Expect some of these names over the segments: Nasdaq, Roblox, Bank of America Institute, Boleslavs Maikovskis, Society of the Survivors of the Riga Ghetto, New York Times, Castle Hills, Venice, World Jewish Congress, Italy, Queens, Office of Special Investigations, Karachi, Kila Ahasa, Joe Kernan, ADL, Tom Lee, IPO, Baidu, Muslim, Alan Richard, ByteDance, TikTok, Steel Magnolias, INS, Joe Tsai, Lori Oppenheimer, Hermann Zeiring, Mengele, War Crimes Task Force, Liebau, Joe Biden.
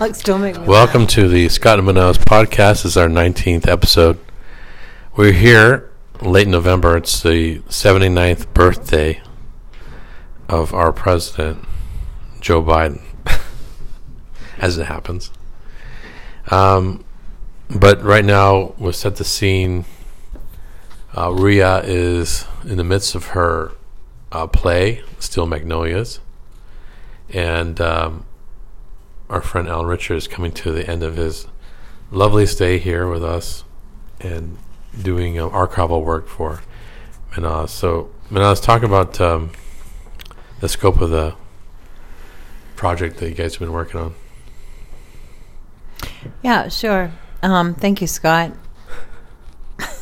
Alex Dominguez. Welcome to the Scott and Manos podcast. This is our 19th episode. We're here late November. It's the 79th birthday of our president, Joe Biden, as it happens. But right now, we'll set the scene. Rhea is in the midst of her play, Steel Magnolias. And our friend Alan Richard is coming to the end of his lovely stay here with us and doing archival work for Minas. So, Minas, talk about the scope of the project that you guys have been working on. Yeah, sure. Thank you, Scott.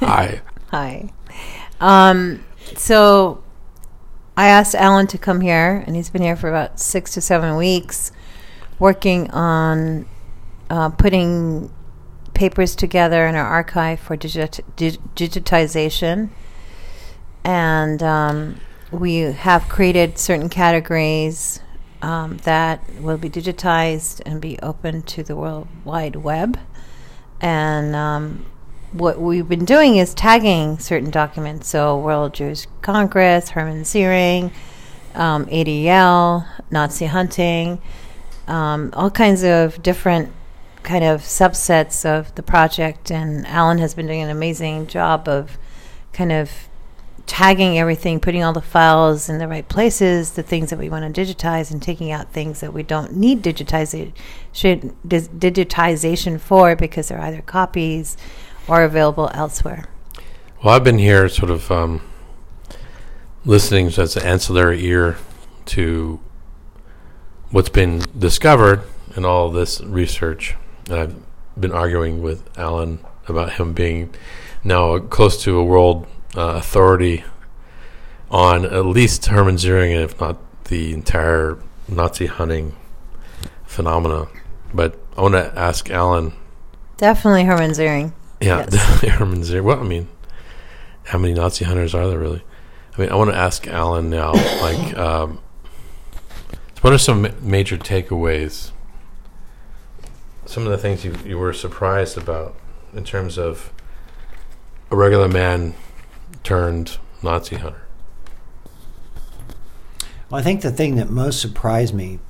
Hi. Hi. So I asked Alan to come here, and he's been here for about 6 to 7 weeks working on putting papers together in our archive for digitization. And we have created certain categories that will be digitized and be open to the World Wide Web. And what we've been doing is tagging certain documents. So World Jewish Congress, Hermann Zeiring, ADL, Nazi hunting, all kinds of different kind of subsets of the project. And Alan has been doing an amazing job of kind of tagging everything, putting all the files in the right places, the things that we want to digitize, and taking out things that we don't need digitization for because they're either copies or available elsewhere. Well, I've been here sort of listening as an ancillary ear to what's been discovered in all this research. And I've been arguing with Alan about him being now close to a world authority on at least Hermann Zeiring, and if not the entire Nazi hunting phenomena. But I want to ask Alan. Definitely Hermann Zeiring. Yeah, yes. Definitely Hermann Zeiring. Well, I mean, how many Nazi hunters are there really? I mean, I want to ask Alan now, like, what are some major takeaways? Some of the things you were surprised about in terms of a regular man turned Nazi hunter? Well, I think the thing that most surprised me,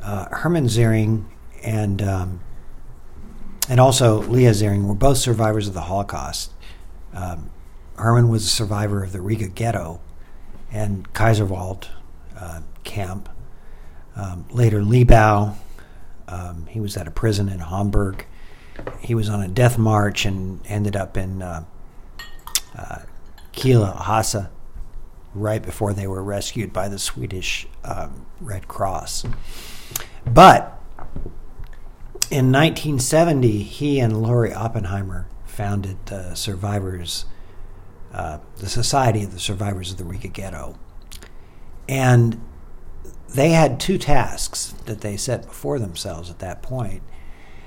Hermann Zeiring and also Leah Zeiring were both survivors of the Holocaust. Hermann was a survivor of the Riga Ghetto and Kaiserwald camp. Later, Liebau. He was at a prison in Hamburg. He was on a death march and ended up in Kila Ahasa, right before they were rescued by the Swedish Red Cross. But in 1970, he and Lori Oppenheimer founded the Society of the Survivors of the Riga Ghetto. And they had two tasks that they set before themselves at that point.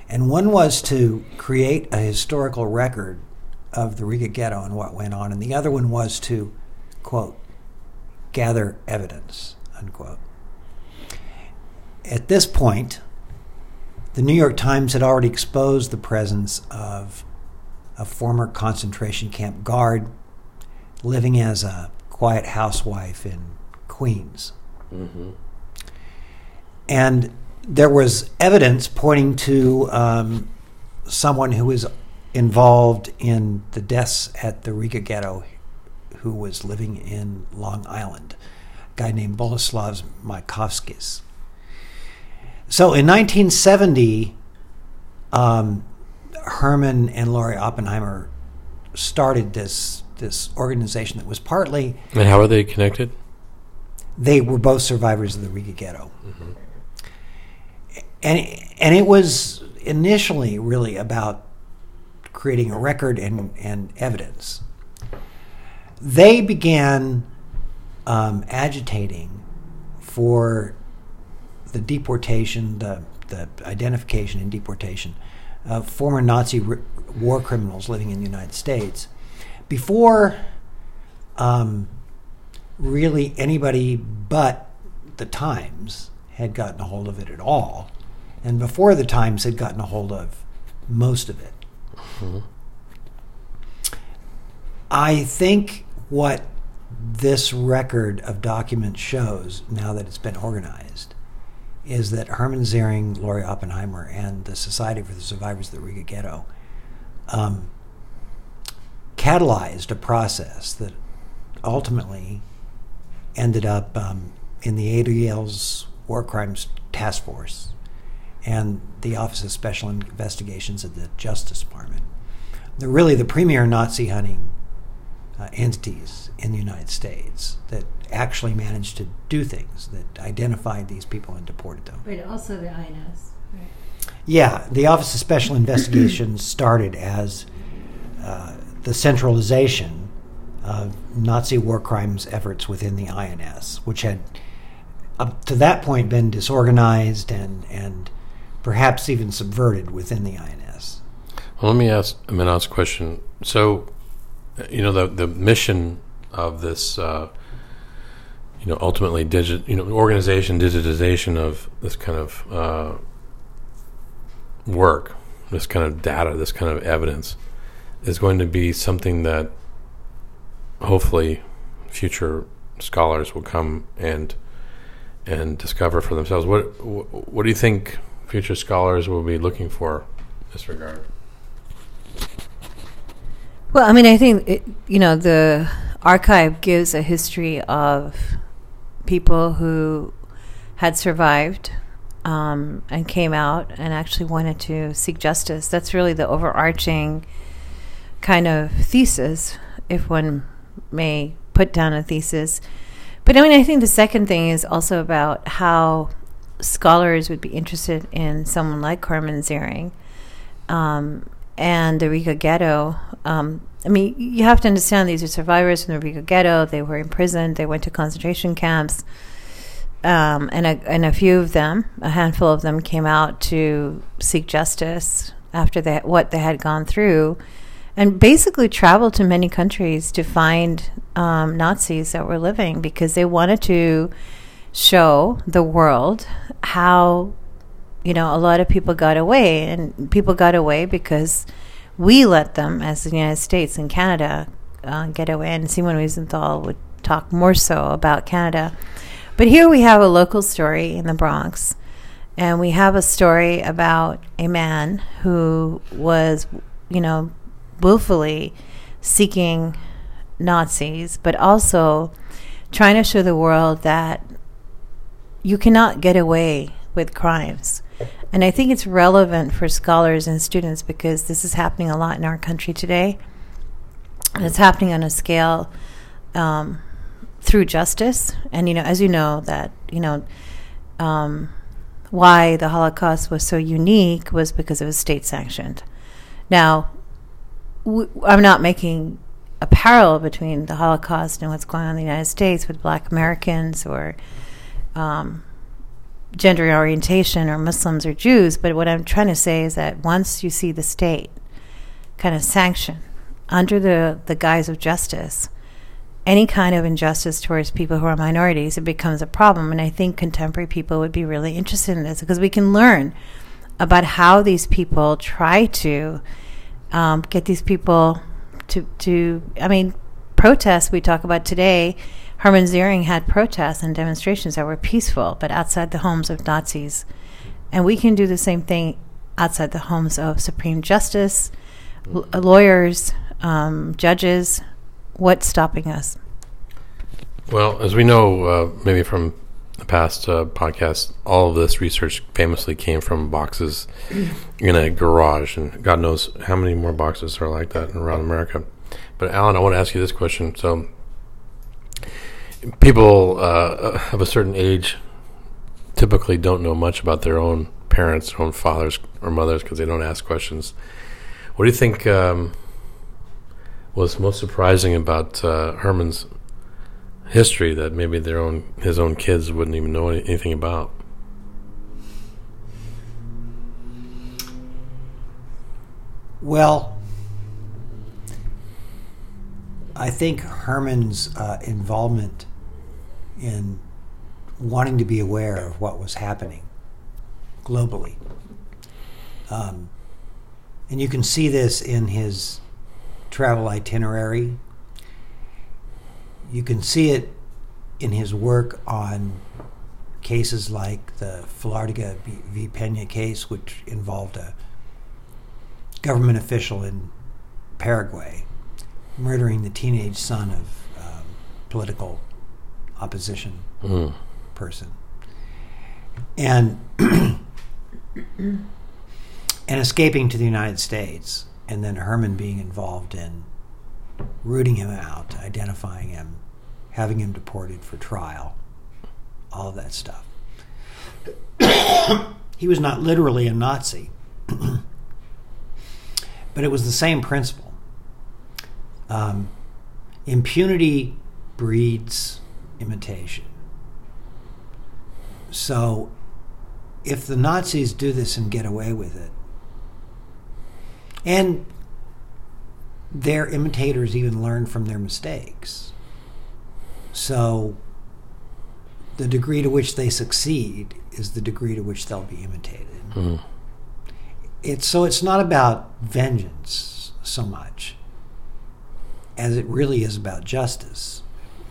And one was to create a historical record of the Riga Ghetto and what went on, and the other one was to, quote, gather evidence, unquote. At this point, the New York Times had already exposed the presence of a former concentration camp guard living as a quiet housewife in Queens. Mm-hmm. And there was evidence pointing to someone who was involved in the deaths at the Riga Ghetto, who was living in Long Island, a guy named Boleslavs Maikovskis. So in 1970, Hermann and Lori Oppenheimer started this organization that was partly... And how are they connected? They were both survivors of the Riga Ghetto. Mm-hmm. And it was initially really about creating a record and evidence. They began agitating for the deportation, the identification and deportation of former Nazi war criminals living in the United States before really anybody but the Times had gotten a hold of it at all. and before the Times had gotten a hold of most of it. Mm-hmm. I think what this record of documents shows, now that it's been organized, is that Hermann Zeiring, Lori Oppenheimer, and the Society for the Survivors of the Riga Ghetto catalyzed a process that ultimately ended up in the ADL's War Crimes Task Force and the Office of Special Investigations at the Justice Department. They're really the premier Nazi hunting entities in the United States that actually managed to do things, that identified these people and deported them. But also the INS, right? Yeah, the Office of Special Investigations started as the centralization of Nazi war crimes efforts within the INS, which had up to that point been disorganized and perhaps even subverted within the INS. Well, let me ask a Manos question. So, you know, the mission of this, ultimately digitization of this kind of work, this kind of data, this kind of evidence, is going to be something that hopefully future scholars will come and discover for themselves. What do you think future scholars will be looking for in this regard? Well, I mean, I think, the archive gives a history of people who had survived and came out and actually wanted to seek justice. That's really the overarching kind of thesis, if one may put down a thesis. But I mean, I think the second thing is also about how scholars would be interested in someone like Carmen Ziering and the Riga Ghetto. I mean, you have to understand these are survivors from the Riga Ghetto. They were imprisoned. They went to concentration camps. And a few of them, a handful of them, came out to seek justice after what they had gone through, and basically traveled to many countries to find Nazis that were living, because they wanted to show the world how, a lot of people got away. And people got away because we let them, as the United States and Canada, get away. And Simon Wiesenthal would talk more so about Canada. But here we have a local story in the Bronx. And we have a story about a man who was, willfully seeking Nazis, but also trying to show the world that you cannot get away with crimes. And I think it's relevant for scholars and students because this is happening a lot in our country today. And it's happening on a scale through justice. And, as you know, that, why the Holocaust was so unique was because it was state-sanctioned. Now, I'm not making a parallel between the Holocaust and what's going on in the United States with Black Americans or gender orientation or Muslims or Jews, but what I'm trying to say is that once you see the state kind of sanction under the guise of justice, any kind of injustice towards people who are minorities, it becomes a problem. And I think contemporary people would be really interested in this because we can learn about how these people try to get these people to protests. We talk about today, Hermann Zeiring had protests and demonstrations that were peaceful, but outside the homes of Nazis. And we can do the same thing outside the homes of Supreme Justice, lawyers, judges. What's stopping us? Well, as we know, maybe from the past podcast, all of this research famously came from boxes in a garage, and God knows how many more boxes are like that around America. But Alan, I want to ask you this question. So people of a certain age typically don't know much about their own parents, their own fathers or mothers, because they don't ask questions. What do you think was most surprising about Hermann's history that maybe his own kids wouldn't even know anything about? Well, I think Hermann's involvement in wanting to be aware of what was happening globally. And you can see this in his travel itinerary. You can see it in his work on cases like the Filartiga v. Peña case, which involved a government official in Paraguay murdering the teenage son of political opposition person. And and escaping to the United States, and then Hermann being involved in rooting him out, identifying him, having him deported for trial, all of that stuff. He was not literally a Nazi, but it was the same principle. Impunity breeds imitation. So if the Nazis do this and get away with it, and their imitators even learn from their mistakes, so the degree to which they succeed is the degree to which they'll be imitated. Mm. It's not about vengeance so much as it really is about justice,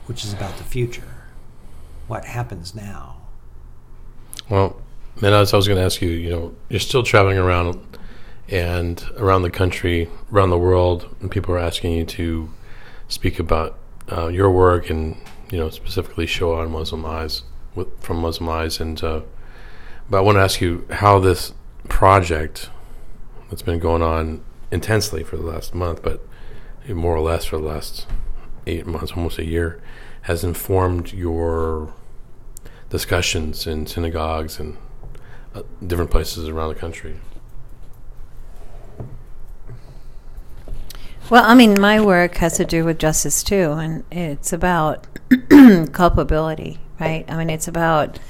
which is about the future, what happens now. Well, Manos, I was going to ask you, you're still traveling around the country, around the world, and people are asking you to speak about your work and, specifically show on Muslim Eyes, from Muslim Eyes. But I want to ask you how this project that's been going on intensely for the last month, but more or less for the last 8 months, almost a year, has informed your discussions in synagogues and different places around the country. Well, my work has to do with justice too, and it's about culpability, right? It's about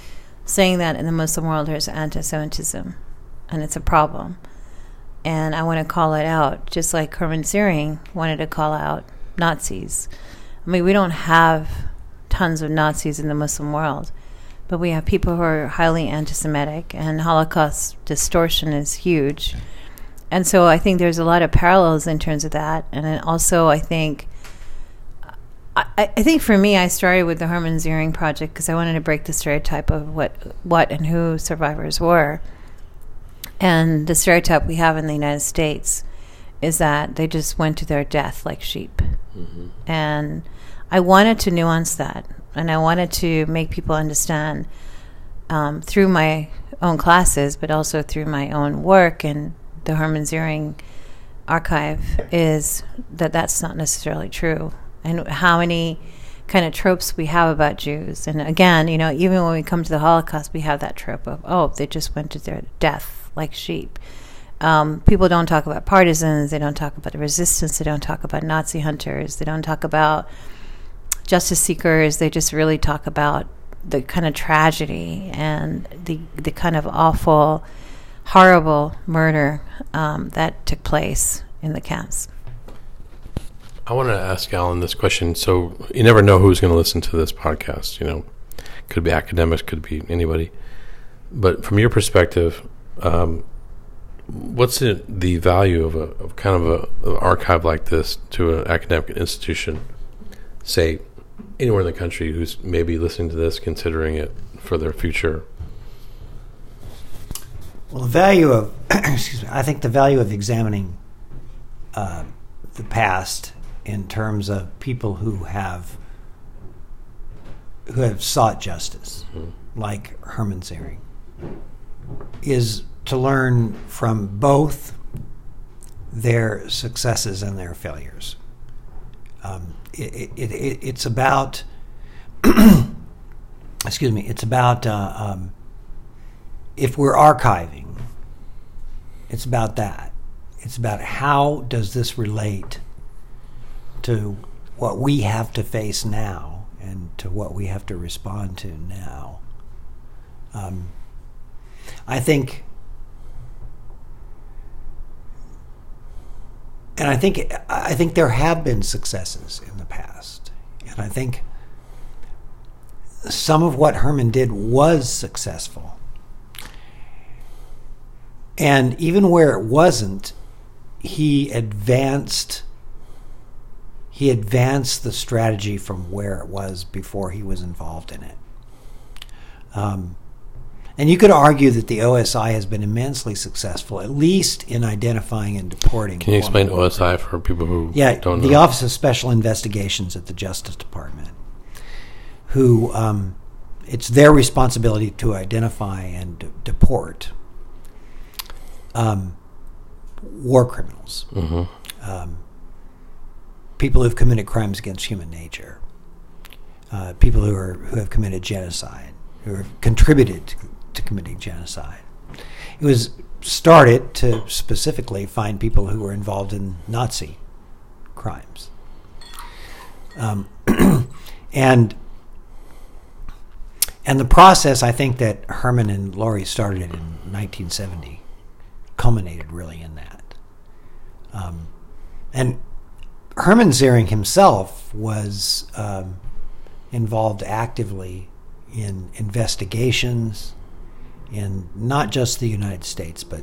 saying that in the Muslim world there's anti-Semitism, and it's a problem. And I want to call it out, just like Carmen Ziering wanted to call out Nazis. We don't have tons of Nazis in the Muslim world, but we have people who are highly anti-Semitic, and Holocaust distortion is huge. And so I think there's a lot of parallels in terms of that. And then also I think for me, I started with the Hermann Zeiring project because I wanted to break the stereotype of what and who survivors were. And the stereotype we have in the United States is that they just went to their death like sheep. Mm-hmm. And I wanted to nuance that. And I wanted to make people understand through my own classes, but also through my own work and the Hermann Zeiring archive, is that that's not necessarily true, and how many kind of tropes we have about Jews. And again, even when we come to the Holocaust, we have that trope of, they just went to their death like sheep. People don't talk about partisans, they don't talk about the resistance, they don't talk about Nazi hunters, they don't talk about justice seekers, they just really talk about the kind of tragedy and the kind of awful, horrible murder that took place in the camps. I want to ask Alan this question. So you never know who's going to listen to this podcast. Could be academics, could be anybody. But from your perspective, what's the value of an archive like this to an academic institution? Say anywhere in the country who's maybe listening to this, considering it for their future. Well, the value of, I think the value of examining the past in terms of people who have sought justice, mm-hmm. like Hermann Zeiring, is to learn from both their successes and their failures. It's about, it's about. If we're archiving, it's about that. It's about how does this relate to what we have to face now and to what we have to respond to now. I think there have been successes in the past, and I think some of what Hermann did was successful. And even where it wasn't, he advanced the strategy from where it was before he was involved in it. And you could argue that the OSI has been immensely successful, at least in identifying and deporting. Can you explain OSI for people who don't know? The Office of Special Investigations at the Justice Department, who it's their responsibility to identify and deport war criminals, mm-hmm. People who've committed crimes against human nature, people who have committed genocide, who have contributed to committing genocide. It was started to specifically find people who were involved in Nazi crimes. And the process, I think, that Herman and Lori started in 1970 culminated really in that. And Hermann Zeiring himself was involved actively in investigations in not just the United States, but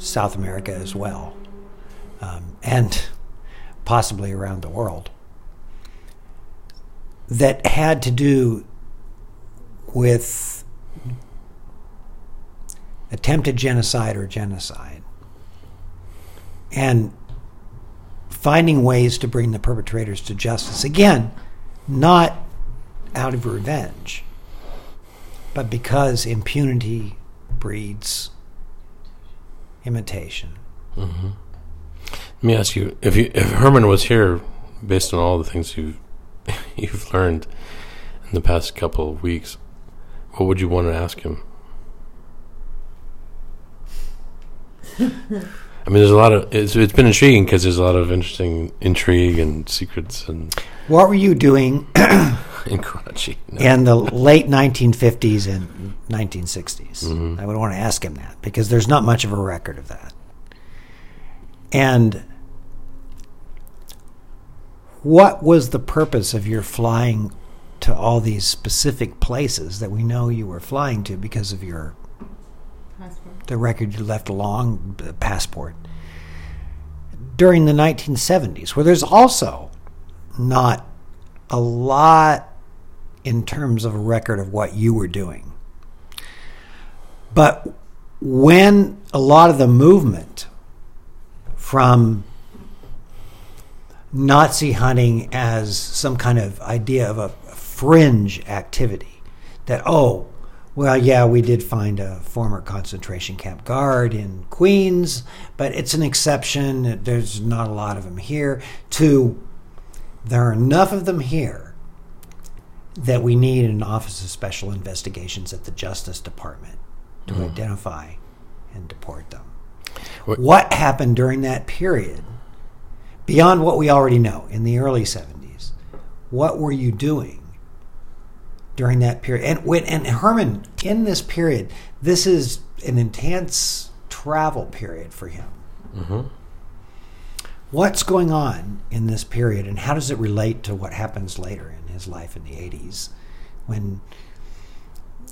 South America as well, and possibly around the world, that had to do with attempted genocide or genocide, and finding ways to bring the perpetrators to justice. Again, not out of revenge, but because impunity breeds imitation. Mm-hmm. Let me ask you, if Herman was here, based on all the things you've learned in the past couple of weeks, what would you want to ask him? I mean, there's a lot of... It's been intriguing because there's a lot of interesting intrigue and secrets and... What were you doing in Karachi in the late 1950s and 1960s? Mm-hmm. I would want to ask him that because there's not much of a record of that. And what was the purpose of your flying to all these specific places that we know you were flying to because of your... the record you left along, the passport, during the 1970s, where there's also not a lot in terms of a record of what you were doing. But when a lot of the movement from Nazi hunting as some kind of idea of a fringe activity, that, well, yeah, we did find a former concentration camp guard in Queens, but it's an exception. There's not a lot of them here. To, there are enough of them here that we need an Office of Special Investigations at the Justice Department to identify and deport them. What happened during that period, beyond what we already know in the early 70s? What were you doing during that period? And Herman, in this period, this is an intense travel period for him. Mm-hmm. What's going on in this period, and how does it relate to what happens later in his life in the 80s, when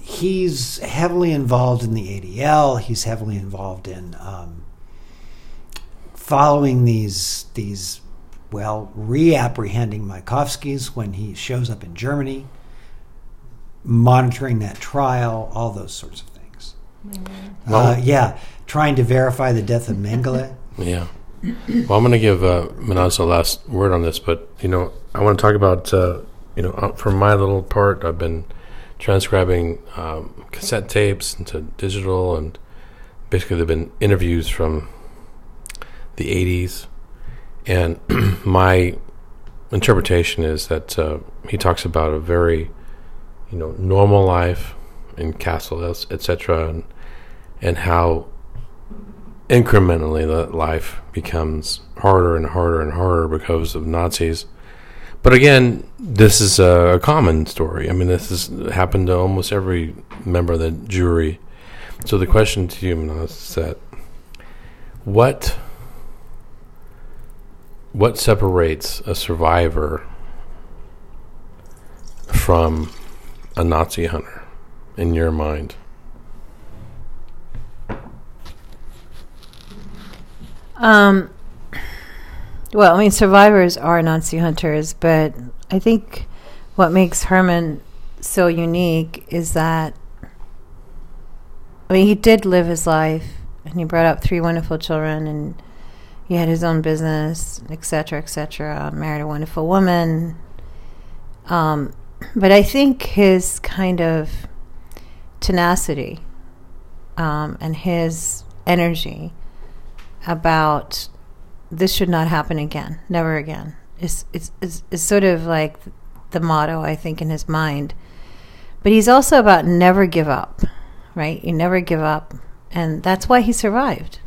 he's heavily involved in the ADL, he's heavily involved in following these reapprehending Maikovskis when he shows up in Germany, monitoring that trial, all those sorts of things. Mm-hmm. Trying to verify the death of Mengele. Yeah. Well, I'm going to give Manos the last word on this, but, I want to talk about, from my little part, I've been transcribing cassette tapes into digital, and basically they've been interviews from the 80s, and my interpretation is that he talks about a very... normal life in Castle Hills, etc., and how incrementally that life becomes harder and harder and harder because of Nazis. But again, this is a common story. I mean, this has happened to almost every member of the jury. So the question to you, Manos, is that what separates a survivor from a Nazi hunter, in your mind? Well, I mean, survivors are Nazi hunters, but I think what makes Hermann so unique is that, I mean, he did live his life, and he brought up three wonderful children, and he had his own business, et cetera, married a wonderful woman. But I think his kind of tenacity and his energy about this should not happen again, never again, is sort of like the motto, I think, in his mind. But he's also about never give up, right? You never give up. And that's why he survived.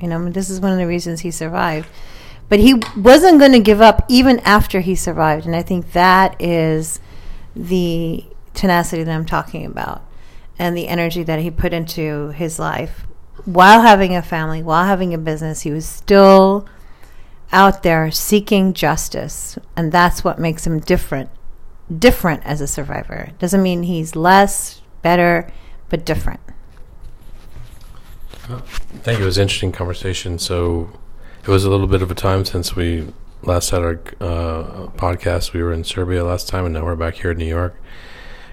You know, I mean, this is one of the reasons he survived. But he wasn't going to give up even after he survived. And I think that is the tenacity that I'm talking about, and the energy that he put into his life. While having a family, while having a business, he was still out there seeking justice. And that's what makes him different as a survivor. Doesn't mean he's less, better, but different. Thank you. It was an interesting conversation. So it was a little bit of a time since we last had our podcast. We were in Serbia last time, and now we're back here in New York,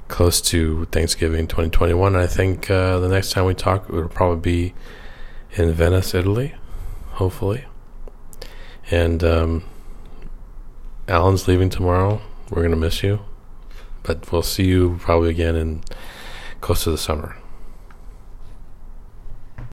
close to Thanksgiving 2021. And I think the next time we talk, it'll probably be in Venice, Italy, hopefully. And Alan's leaving tomorrow. We're going to miss you. But we'll see you probably again in close to the summer.